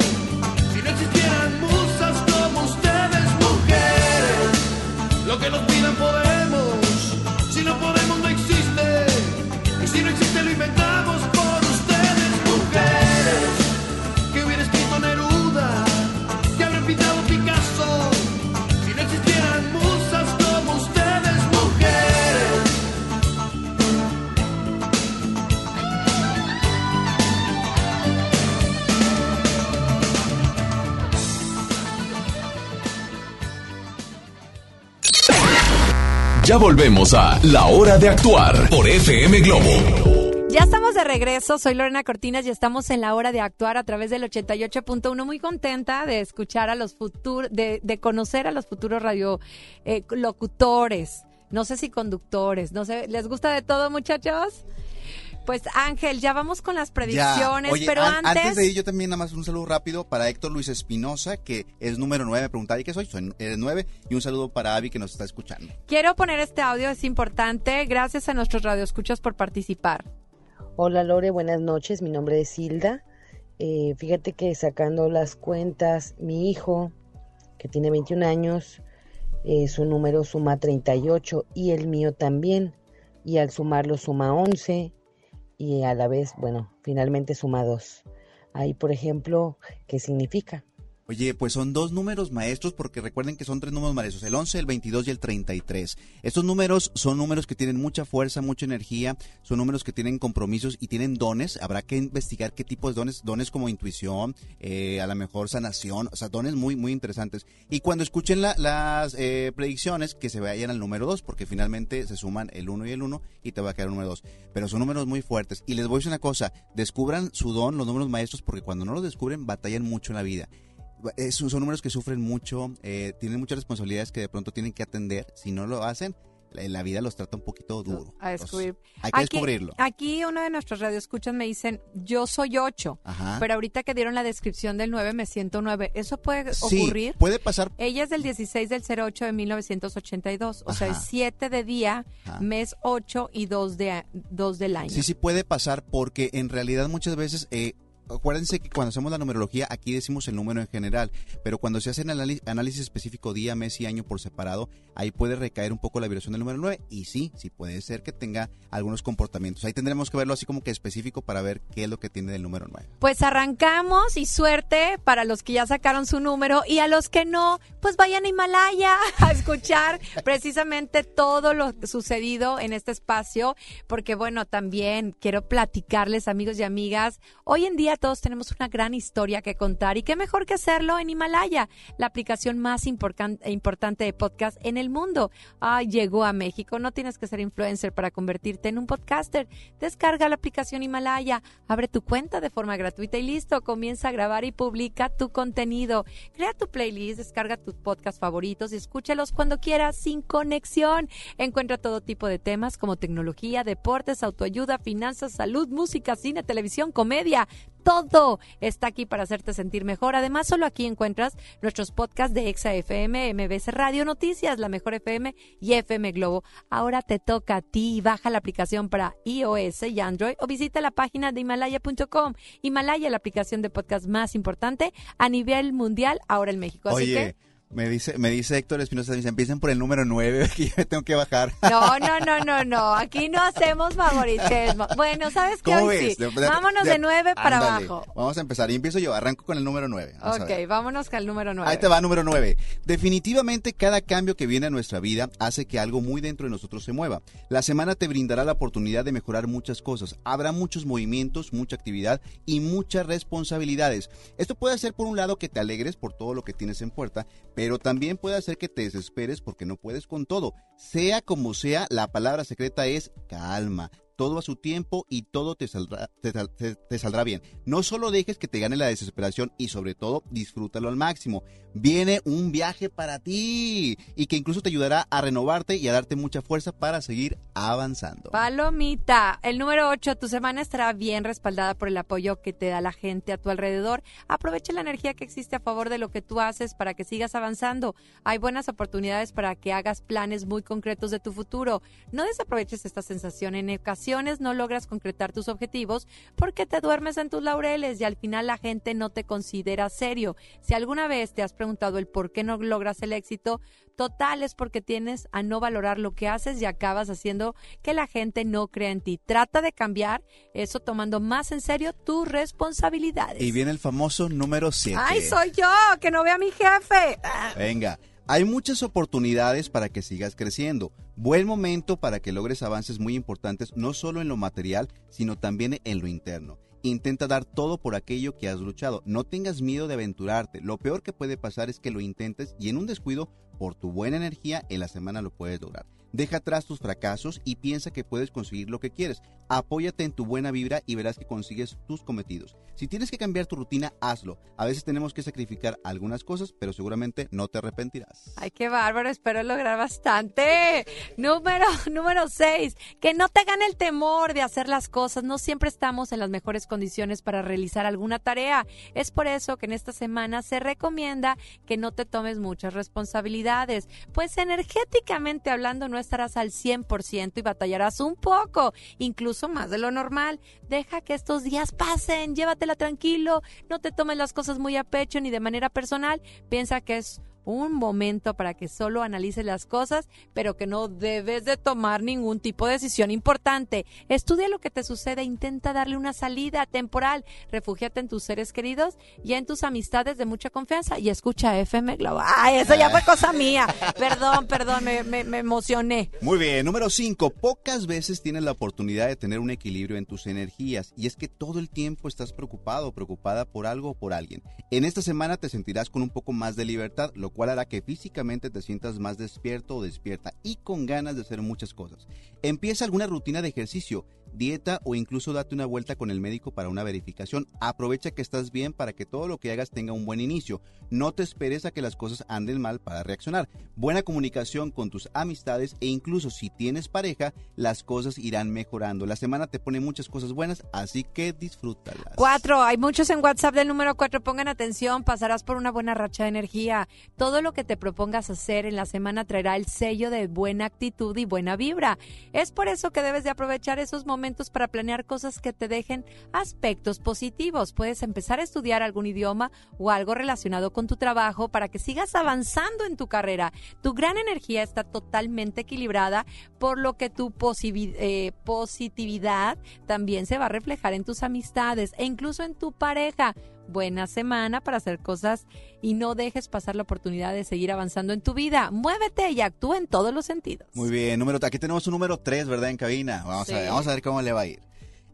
si no existieran musas como ustedes. Mujeres, lo que nos pidan podemos, si no podemos no existe, y si no existe lo inventamos por ustedes. Mujeres, que hubiera escrito Neruda, que habrá pintado Picasso, si no existieran musas como ustedes. Ya volvemos a La Hora de Actuar por F M Globo. Ya estamos de regreso, soy Lorena Cortinas y estamos en La Hora de Actuar a través del ochenta y ocho punto uno. Muy contenta de escuchar a los futuros, de, de conocer a los futuros radio eh, locutores, no sé si conductores, no sé, ¿les gusta de todo, muchachos? Pues Ángel, ya vamos con las predicciones. Oye, pero an- antes... antes de ir yo también nada más un saludo rápido para Héctor Luis Espinosa, que es número nueve, me preguntaba, ¿y qué soy? Soy el nueve, y un saludo para Abby que nos está escuchando. Quiero poner este audio, es importante, gracias a nuestros radioescuchas por participar. Hola Lore, buenas noches, mi nombre es Hilda, eh, fíjate que sacando las cuentas, mi hijo, que tiene veintiún años, eh, su número suma treinta y ocho y el mío también, y al sumarlo suma once, y a la vez, bueno, finalmente suma dos. Ahí, por ejemplo, ¿qué significa? Oye, pues son dos números maestros, porque recuerden que son tres números maestros, el once, el veintidós y el treinta y tres. Estos números son números que tienen mucha fuerza, mucha energía, son números que tienen compromisos y tienen dones. Habrá que investigar qué tipo de dones, dones como intuición, eh, a lo mejor sanación, o sea, dones muy, muy interesantes. Y cuando escuchen la, las eh, predicciones, que se vayan al número dos, porque finalmente se suman el uno y el uno y te va a quedar el número dos. Pero son números muy fuertes. Y les voy a decir una cosa, descubran su don, los números maestros, porque cuando no los descubren, batallan mucho en la vida. Es, son números que sufren mucho, eh, tienen muchas responsabilidades que de pronto tienen que atender. Si no lo hacen, la, la vida los trata un poquito duro. A descubrir. Los, hay que aquí, descubrirlo. Aquí uno de nuestros radioescuchas me dicen, yo soy ocho, ajá, pero ahorita que dieron la descripción del nueve, me siento nueve. ¿Eso puede ocurrir? Sí, puede pasar. Ella es del dieciséis del cero ocho de mil novecientos ochenta y dos, o ajá, sea, es siete de día, ajá, mes ocho y dos, de, dos del año. Sí, sí puede pasar, porque en realidad muchas veces... Eh, acuérdense que cuando hacemos la numerología, aquí decimos el número en general, pero cuando se hace el análisis específico día, mes y año por separado, ahí puede recaer un poco la vibración del número nueve, y sí, sí puede ser que tenga algunos comportamientos. Ahí tendremos que verlo así como que específico para ver qué es lo que tiene del número nueve. Pues arrancamos, y suerte para los que ya sacaron su número, y a los que no, pues vayan a Himalaya a escuchar precisamente todo lo sucedido en este espacio, porque bueno, también quiero platicarles, amigos y amigas, hoy en día todos tenemos una gran historia que contar, y qué mejor que hacerlo en Himalaya, la aplicación más importan- importante de podcast en el mundo. Ah, llegó a México. No tienes que ser influencer para convertirte en un podcaster. Descarga la aplicación Himalaya, abre tu cuenta de forma gratuita y listo, comienza a grabar y publica tu contenido. Crea tu playlist, descarga tus podcasts favoritos y escúchalos cuando quieras sin conexión. Encuentra todo tipo de temas como tecnología, deportes, autoayuda, finanzas, salud, música, cine, televisión, comedia. Todo está aquí para hacerte sentir mejor. Además, solo aquí encuentras nuestros podcasts de Exa F M, M B C Radio Noticias, La Mejor F M y F M Globo. Ahora te toca a ti. Baja la aplicación para iOS y Android o visita la página de Himalaya punto com. Himalaya, la aplicación de podcast más importante a nivel mundial, ahora en México. Así Oye. que... Me dice, me dice Héctor Espinosa, me dice, empiecen por el número nueve, que yo me tengo que bajar. No, no, no, no, no, aquí no hacemos favoritismo. Bueno, ¿sabes qué? Hoy ves? sí, de, vámonos de, de nueve para ándale. abajo. Vamos a empezar, y empiezo yo, arranco con el número nueve. Vamos ok, vámonos con el número nueve. Ahí te va, número nueve. Definitivamente cada cambio que viene a nuestra vida hace que algo muy dentro de nosotros se mueva. La semana te brindará la oportunidad de mejorar muchas cosas. Habrá muchos movimientos, mucha actividad y muchas responsabilidades. Esto puede hacer, por un lado, que te alegres por todo lo que tienes en puerta, pero pero también puede hacer que te desesperes porque no puedes con todo. Sea como sea, la palabra secreta es calma. Todo a su tiempo y todo te saldrá, te, te, te saldrá bien. No solo dejes que te gane la desesperación, y sobre todo, disfrútalo al máximo. Viene un viaje para ti y que incluso te ayudará a renovarte y a darte mucha fuerza para seguir avanzando. Palomita, el número ocho, tu semana estará bien respaldada por el apoyo que te da la gente a tu alrededor. Aprovecha la energía que existe a favor de lo que tú haces para que sigas avanzando. Hay buenas oportunidades para que hagas planes muy concretos de tu futuro. No desaproveches esta sensación. En ocasiones no logras concretar tus objetivos porque te duermes en tus laureles y al final la gente no te considera serio. Si alguna vez te has preguntado el por qué no logras el éxito, total es porque tienes a no valorar lo que haces y acabas haciendo que la gente no crea en ti. Trata de cambiar eso tomando más en serio tus responsabilidades. Y viene el famoso número siete. ¡Ay, soy yo! ¡Que no vea a mi jefe! Venga. Hay muchas oportunidades para que sigas creciendo. Buen momento para que logres avances muy importantes, no solo en lo material, sino también en lo interno. Intenta dar todo por aquello que has luchado. No tengas miedo de aventurarte. Lo peor que puede pasar es que lo intentes y en un descuido, por tu buena energía, en la semana lo puedes lograr. Deja atrás tus fracasos y piensa que puedes conseguir lo que quieres. Apóyate en tu buena vibra y verás que consigues tus cometidos. Si tienes que cambiar tu rutina, hazlo. A veces tenemos que sacrificar algunas cosas, pero seguramente no te arrepentirás. ¡Ay, qué bárbaro! Espero lograr bastante. Número, número seis, que no te gane el temor de hacer las cosas. No siempre estamos en las mejores condiciones para realizar alguna tarea. Es por eso que en esta semana se recomienda que no te tomes muchas responsabilidades, pues energéticamente hablando no estarás al cien por ciento y batallarás un poco, incluso más de lo normal. Deja que estos días pasen, llévatela tranquilo, no te tomes las cosas muy a pecho ni de manera personal. Piensa que es un momento para que solo analices las cosas, pero que no debes de tomar ningún tipo de decisión importante. Estudia lo que te sucede, intenta darle una salida temporal, refúgiate en tus seres queridos y en tus amistades de mucha confianza y escucha F M Globo. ¡Ay, eso ya fue cosa mía! Perdón, perdón, me, me, me emocioné. Muy bien, número cinco, pocas veces tienes la oportunidad de tener un equilibrio en tus energías y es que todo el tiempo estás preocupado o preocupada por algo o por alguien. En esta semana te sentirás con un poco más de libertad, lo cual hará que físicamente te sientas más despierto o despierta y con ganas de hacer muchas cosas. Empieza alguna rutina de ejercicio, dieta o incluso date una vuelta con el médico para una verificación. Aprovecha que estás bien para que todo lo que hagas tenga un buen inicio. No te esperes a que las cosas anden mal para reaccionar. Buena comunicación con tus amistades e incluso si tienes pareja, las cosas irán mejorando. La semana te pone muchas cosas buenas, así que disfrútalas. Cuatro, hay muchos en WhatsApp del número cuatro, pongan atención, pasarás por una buena racha de energía. Todo lo que te propongas hacer en la semana traerá el sello de buena actitud y buena vibra. Es por eso que debes de aprovechar esos momentos momentos para planear cosas que te dejen aspectos positivos. Puedes empezar a estudiar algún idioma o algo relacionado con tu trabajo para que sigas avanzando en tu carrera. Tu gran energía está totalmente equilibrada, por lo que tu posi- eh, positividad también se va a reflejar en tus amistades e incluso en tu pareja. Buena semana para hacer cosas y no dejes pasar la oportunidad de seguir avanzando en tu vida. Muévete y actúa en todos los sentidos. Muy bien, número, aquí tenemos un número tres, ¿verdad? En cabina. Vamos, sí. a ver, vamos a ver cómo le va a ir.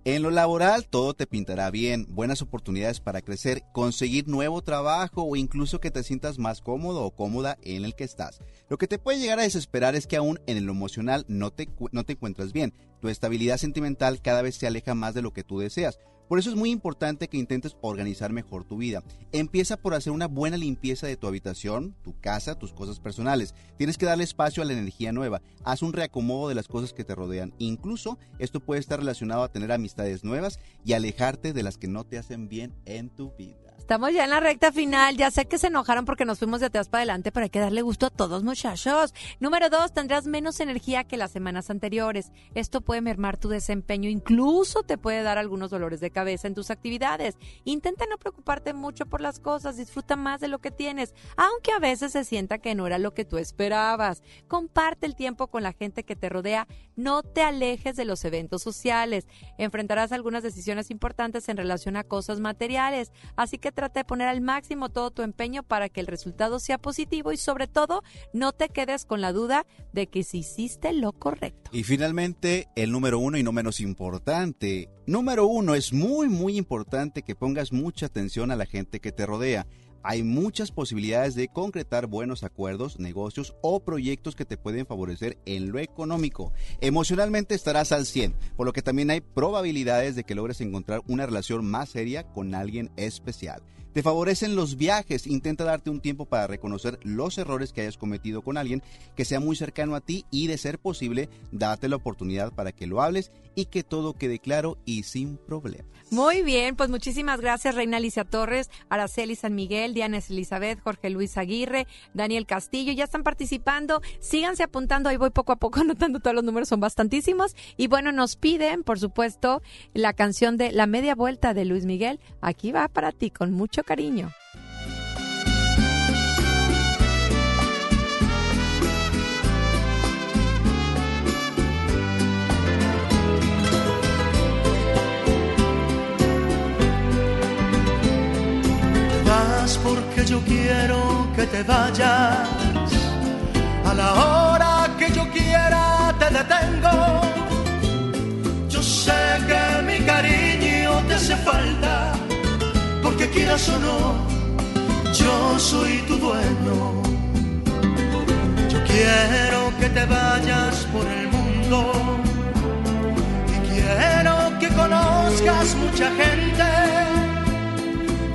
En lo laboral, todo te pintará bien, buenas oportunidades para crecer, conseguir nuevo trabajo o incluso que te sientas más cómodo o cómoda en el que estás. Lo que te puede llegar a desesperar es que aún en lo emocional no te, no te encuentras bien. Tu estabilidad sentimental cada vez se aleja más de lo que tú deseas. Por eso es muy importante que intentes organizar mejor tu vida. Empieza por hacer una buena limpieza de tu habitación, tu casa, tus cosas personales. Tienes que darle espacio a la energía nueva. Haz un reacomodo de las cosas que te rodean. Incluso esto puede estar relacionado a tener amistades nuevas y alejarte de las que no te hacen bien en tu vida. Estamos ya en la recta final. Ya sé que se enojaron porque nos fuimos de atrás para adelante, pero hay que darle gusto a todos, muchachos. Número dos, tendrás menos energía que las semanas anteriores. Esto puede mermar tu desempeño, incluso te puede dar algunos dolores de cabeza en tus actividades. Intenta no preocuparte mucho por las cosas, disfruta más de lo que tienes, aunque a veces se sienta que no era lo que tú esperabas. Comparte el tiempo con la gente que te rodea, no te alejes de los eventos sociales. Enfrentarás algunas decisiones importantes en relación a cosas materiales, así que trata de poner al máximo todo tu empeño para que el resultado sea positivo y sobre todo no te quedes con la duda de que si hiciste lo correcto. Y finalmente, el número uno y no menos importante. Número uno, es muy muy importante que pongas mucha atención a la gente que te rodea. Hay muchas posibilidades de concretar buenos acuerdos, negocios o proyectos que te pueden favorecer en lo económico. Emocionalmente estarás al cien, por lo que también hay probabilidades de que logres encontrar una relación más seria con alguien especial. Te favorecen los viajes, intenta darte un tiempo para reconocer los errores que hayas cometido con alguien que sea muy cercano a ti y de ser posible, date la oportunidad para que lo hables y que todo quede claro y sin problemas. Muy bien, pues muchísimas gracias Reina Alicia Torres, Araceli San Miguel, Diana Elizabeth, Jorge Luis Aguirre, Daniel Castillo, ya están participando, síganse apuntando, ahí voy poco a poco anotando todos los números, son bastantísimos y bueno, nos piden, por supuesto, la canción de La Media Vuelta de Luis Miguel, aquí va para ti con mucho cariño. Vas porque yo quiero que te vayas, a la hora que yo quiera te detengo, yo sé que mi cariño te hace falta. Porque quieras o no, yo soy tu dueño. Yo quiero que te vayas por el mundo y quiero que conozcas mucha gente.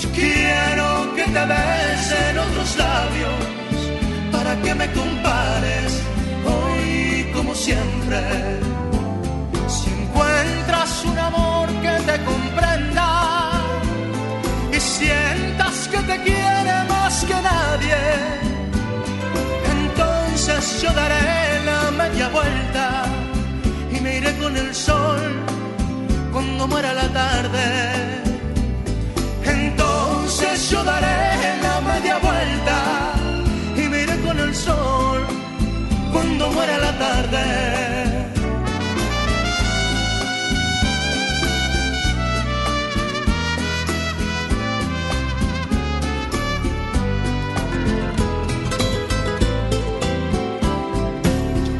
Yo quiero que te besen otros labios para que me compares hoy como siempre. Si encuentras un amor que te comprenda, sientas que te quiere más que nadie, entonces yo daré la media vuelta y me iré con el sol cuando muera la tarde. Entonces yo daré la media vuelta y perder.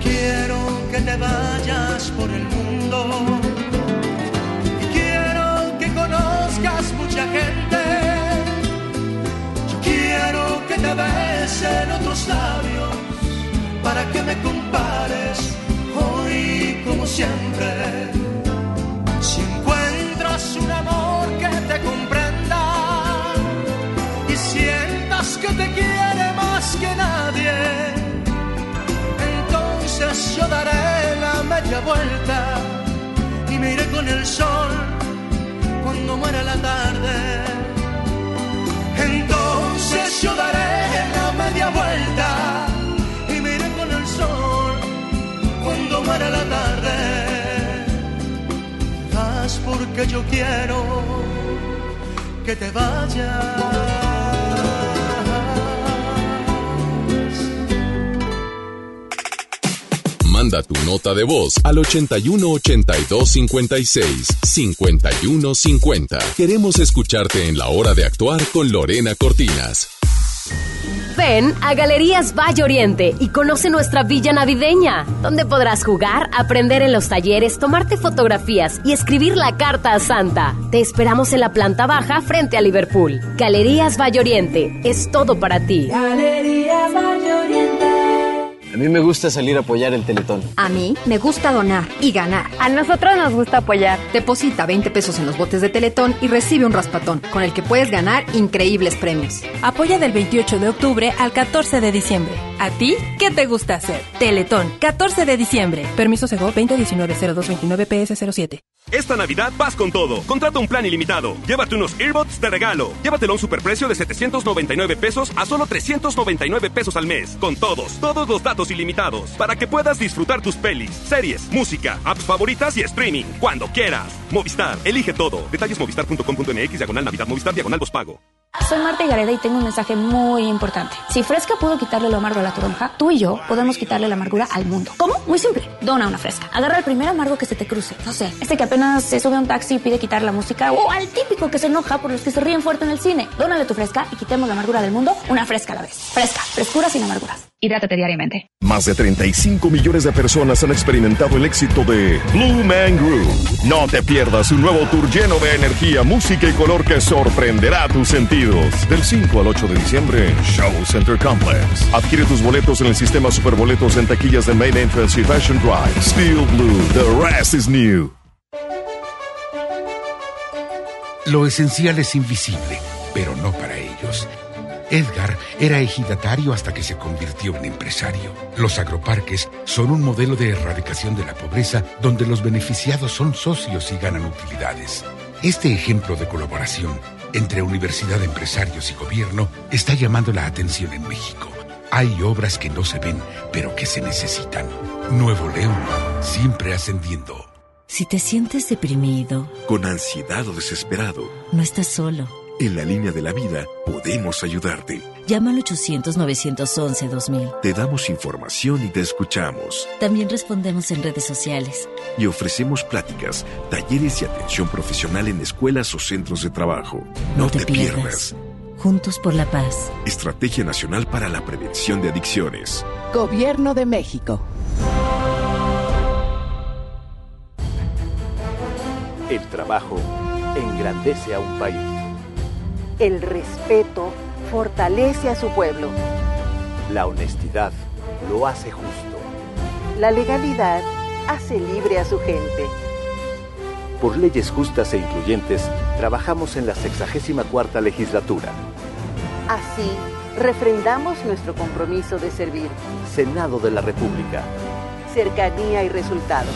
Quiero que te vayas por el mundo, quiero que conozcas mucha gente, quiero que te besen otros labios para que me compares hoy como siempre. Si encuentras un amor que te comprenda y sientas que te quiere más que nadie, entonces yo daré la media vuelta y me iré con el sol cuando muera la tarde. Entonces yo daré la media vuelta y me iré con el sol cuando muera la tarde. Haz porque yo quiero que te vayas. Manda tu nota de voz al ochenta y uno, ochenta y dos, cincuenta y seis, cincuenta y uno, cincuenta. Queremos escucharte en la hora de actuar con Lorena Cortinas. Ven a Galerías Valle Oriente y conoce nuestra villa navideña, donde podrás jugar, aprender en los talleres, tomarte fotografías y escribir la carta a Santa. Te esperamos en la planta baja frente a Liverpool. Galerías Valle Oriente, es todo para ti. Galerías Valle Oriente. A mí me gusta salir a apoyar el Teletón. A mí me gusta donar y ganar. A nosotros nos gusta apoyar. Deposita veinte pesos en los botes de Teletón y recibe un raspatón, con el que puedes ganar increíbles premios. Apoya del veintiocho de octubre al catorce de diciembre. ¿A ti qué te gusta hacer? Teletón, catorce de diciembre. Permiso Segov veinte diecinueve cero dos veintinueve P S cero siete. Esta Navidad vas con todo. Contrata un plan ilimitado. Llévate unos earbuds de regalo. Llévatelo a un superprecio de setecientos noventa y nueve pesos a solo trescientos noventa y nueve pesos al mes. Con todos, todos los datos ilimitados, para que puedas disfrutar tus pelis, series, música, apps favoritas y streaming, cuando quieras. Movistar, elige todo. Detalles movistar punto com punto m x, diagonal Navidad, Movistar, diagonal los pago. Soy Marta Higareda y tengo un mensaje muy importante. Si Fresca pudo quitarle lo amargo a la toronja, tú y yo podemos quitarle la amargura al mundo. ¿Cómo? Muy simple. Dona una Fresca. Agarra el primer amargo que se te cruce. No sé, este que apenas se sube a un taxi y pide quitar la música, o al típico que se enoja por los que se ríen fuerte en el cine. Dónale tu Fresca y quitemos la amargura del mundo una Fresca a la vez. Fresca, frescura sin amarguras. Hidrátate diariamente. Más de treinta y cinco millones de personas han experimentado el éxito de Blue Man Group. No te pierdas un nuevo tour lleno de energía, música y color que sorprenderá tus sentidos. Del cinco al ocho de diciembre, Show Center Complex. Adquiere tus boletos en el sistema Superboletos en taquillas de Main Entrance y Fashion Drive. Steel Blue, the rest is new. Lo esencial es invisible, pero no para ellos. Edgar era ejidatario hasta que se convirtió en empresario. Los agroparques son un modelo de erradicación de la pobreza donde los beneficiados son socios y ganan utilidades. Este ejemplo de colaboración entre universidad, empresarios y gobierno está llamando la atención en México. Hay obras que no se ven, pero que se necesitan. Nuevo León, siempre ascendiendo. Si te sientes deprimido, con ansiedad o desesperado, no estás solo. En la línea de la vida, podemos ayudarte. Llama al ochocientos, novecientos once, dos mil. Te damos información y te escuchamos. También respondemos en redes sociales. Y ofrecemos pláticas, talleres y atención profesional en escuelas o centros de trabajo. No, no te, te pierdas. pierdas. Juntos por la paz. Estrategia Nacional para la Prevención de Adicciones. Gobierno de México. El trabajo engrandece a un país. El respeto fortalece a su pueblo. La honestidad lo hace justo. La legalidad hace libre a su gente. Por leyes justas e incluyentes, trabajamos en la sexagésima cuarta legislatura. Así, refrendamos nuestro compromiso de servir. Senado de la República. Cercanía y resultados.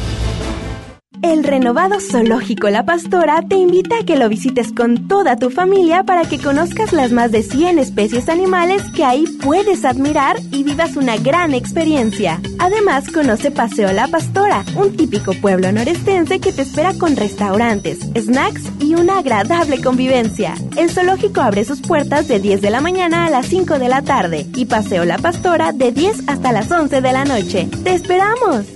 El renovado Zoológico La Pastora te invita a que lo visites con toda tu familia para que conozcas las más de cien especies animales que ahí puedes admirar y vivas una gran experiencia. Además, conoce Paseo La Pastora, un típico pueblo norestense que te espera con restaurantes, snacks y una agradable convivencia. El zoológico abre sus puertas de diez de la mañana a las cinco de la tarde y Paseo La Pastora de diez hasta las once de la noche. ¡Te esperamos!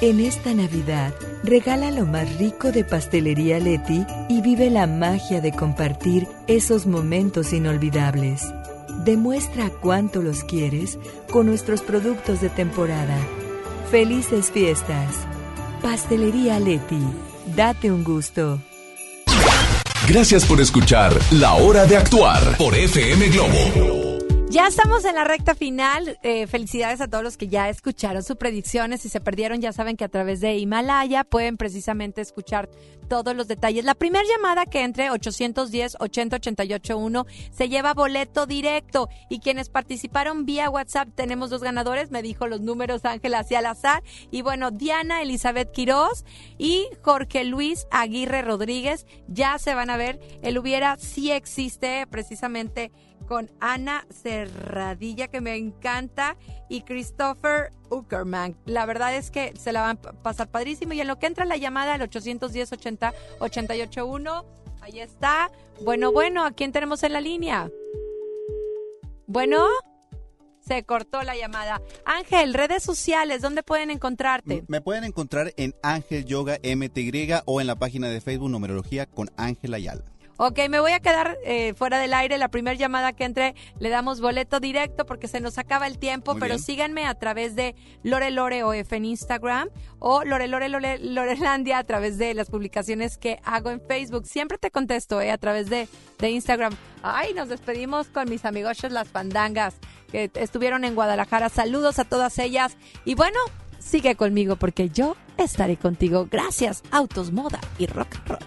En esta Navidad, regala lo más rico de Pastelería Leti y vive la magia de compartir esos momentos inolvidables. Demuestra cuánto los quieres con nuestros productos de temporada. ¡Felices fiestas! Pastelería Leti. Date un gusto. Gracias por escuchar La Hora de Actuar por F M Globo. Ya estamos en la recta final. Eh, felicidades a todos los que ya escucharon sus predicciones. Si se perdieron, ya saben que a través de Himalaya pueden precisamente escuchar todos los detalles. La primera llamada que entre ocho uno cero, ocho cero ocho, ocho ocho uno se lleva boleto directo. Y quienes participaron vía WhatsApp, tenemos dos ganadores. Me dijo los números Ángela hacia el azar. Y bueno, Diana Elizabeth Quirós y Jorge Luis Aguirre Rodríguez. Ya se van a ver. El hubiera sí existe precisamente con Ana Serradilla, que me encanta, y Christopher Uckermann. La verdad es que se la van a pasar padrísimo. Y en lo que entra la llamada al ocho uno cero, ocho cero ocho uno, ahí está. Bueno, bueno, ¿a quién tenemos en la línea? Bueno, se cortó la llamada. Ángel, redes sociales, ¿dónde pueden encontrarte? Me pueden encontrar en Ángel Yoga M T Y o en la página de Facebook Numerología con Ángela Ayala. Ok, me voy a quedar eh, fuera del aire. La primera llamada que entre le damos boleto directo porque se nos acaba el tiempo. Muy pero bien. Síganme a través de LoreLoreOF en Instagram o LoreLoreLorelandia a través de las publicaciones que hago en Facebook. Siempre te contesto eh, a través de, de Instagram. Ay, nos despedimos con mis amigos las Fandangas que estuvieron en Guadalajara. Saludos a todas ellas. Y bueno, sigue conmigo porque yo estaré contigo. Gracias, Autos, Moda y Rock and Roll.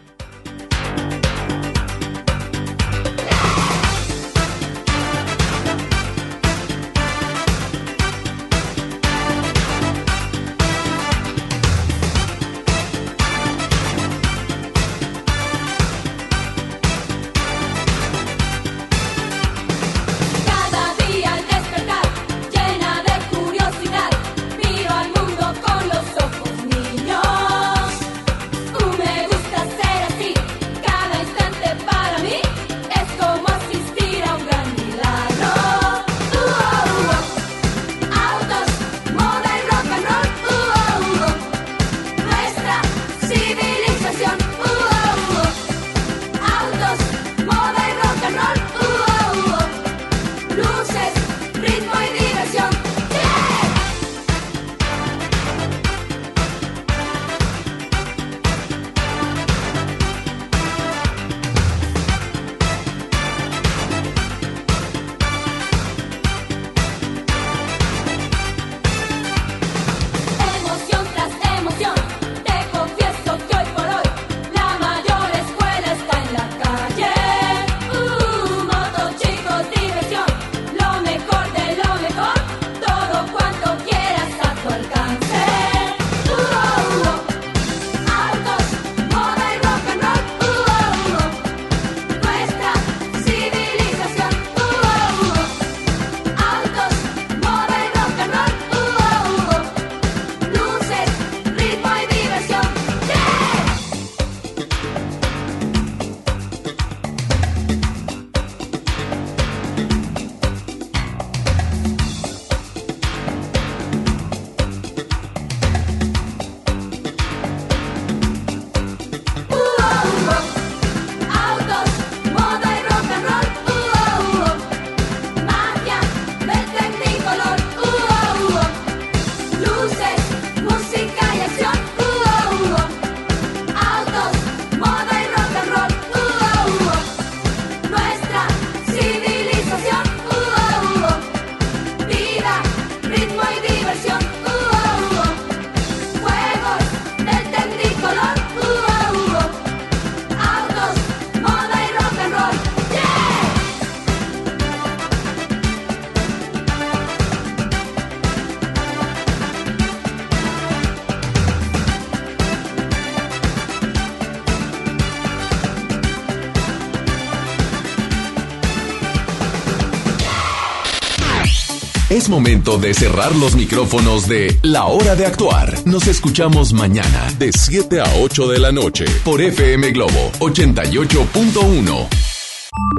Es momento de cerrar los micrófonos de La Hora de Actuar. Nos escuchamos mañana de siete a ocho de la noche por F M Globo ochenta y ocho punto uno.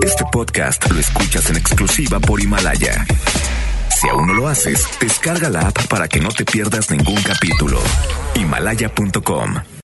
Este podcast lo escuchas en exclusiva por Himalaya. Si aún no lo haces, descarga la app para que no te pierdas ningún capítulo. Himalaya punto com.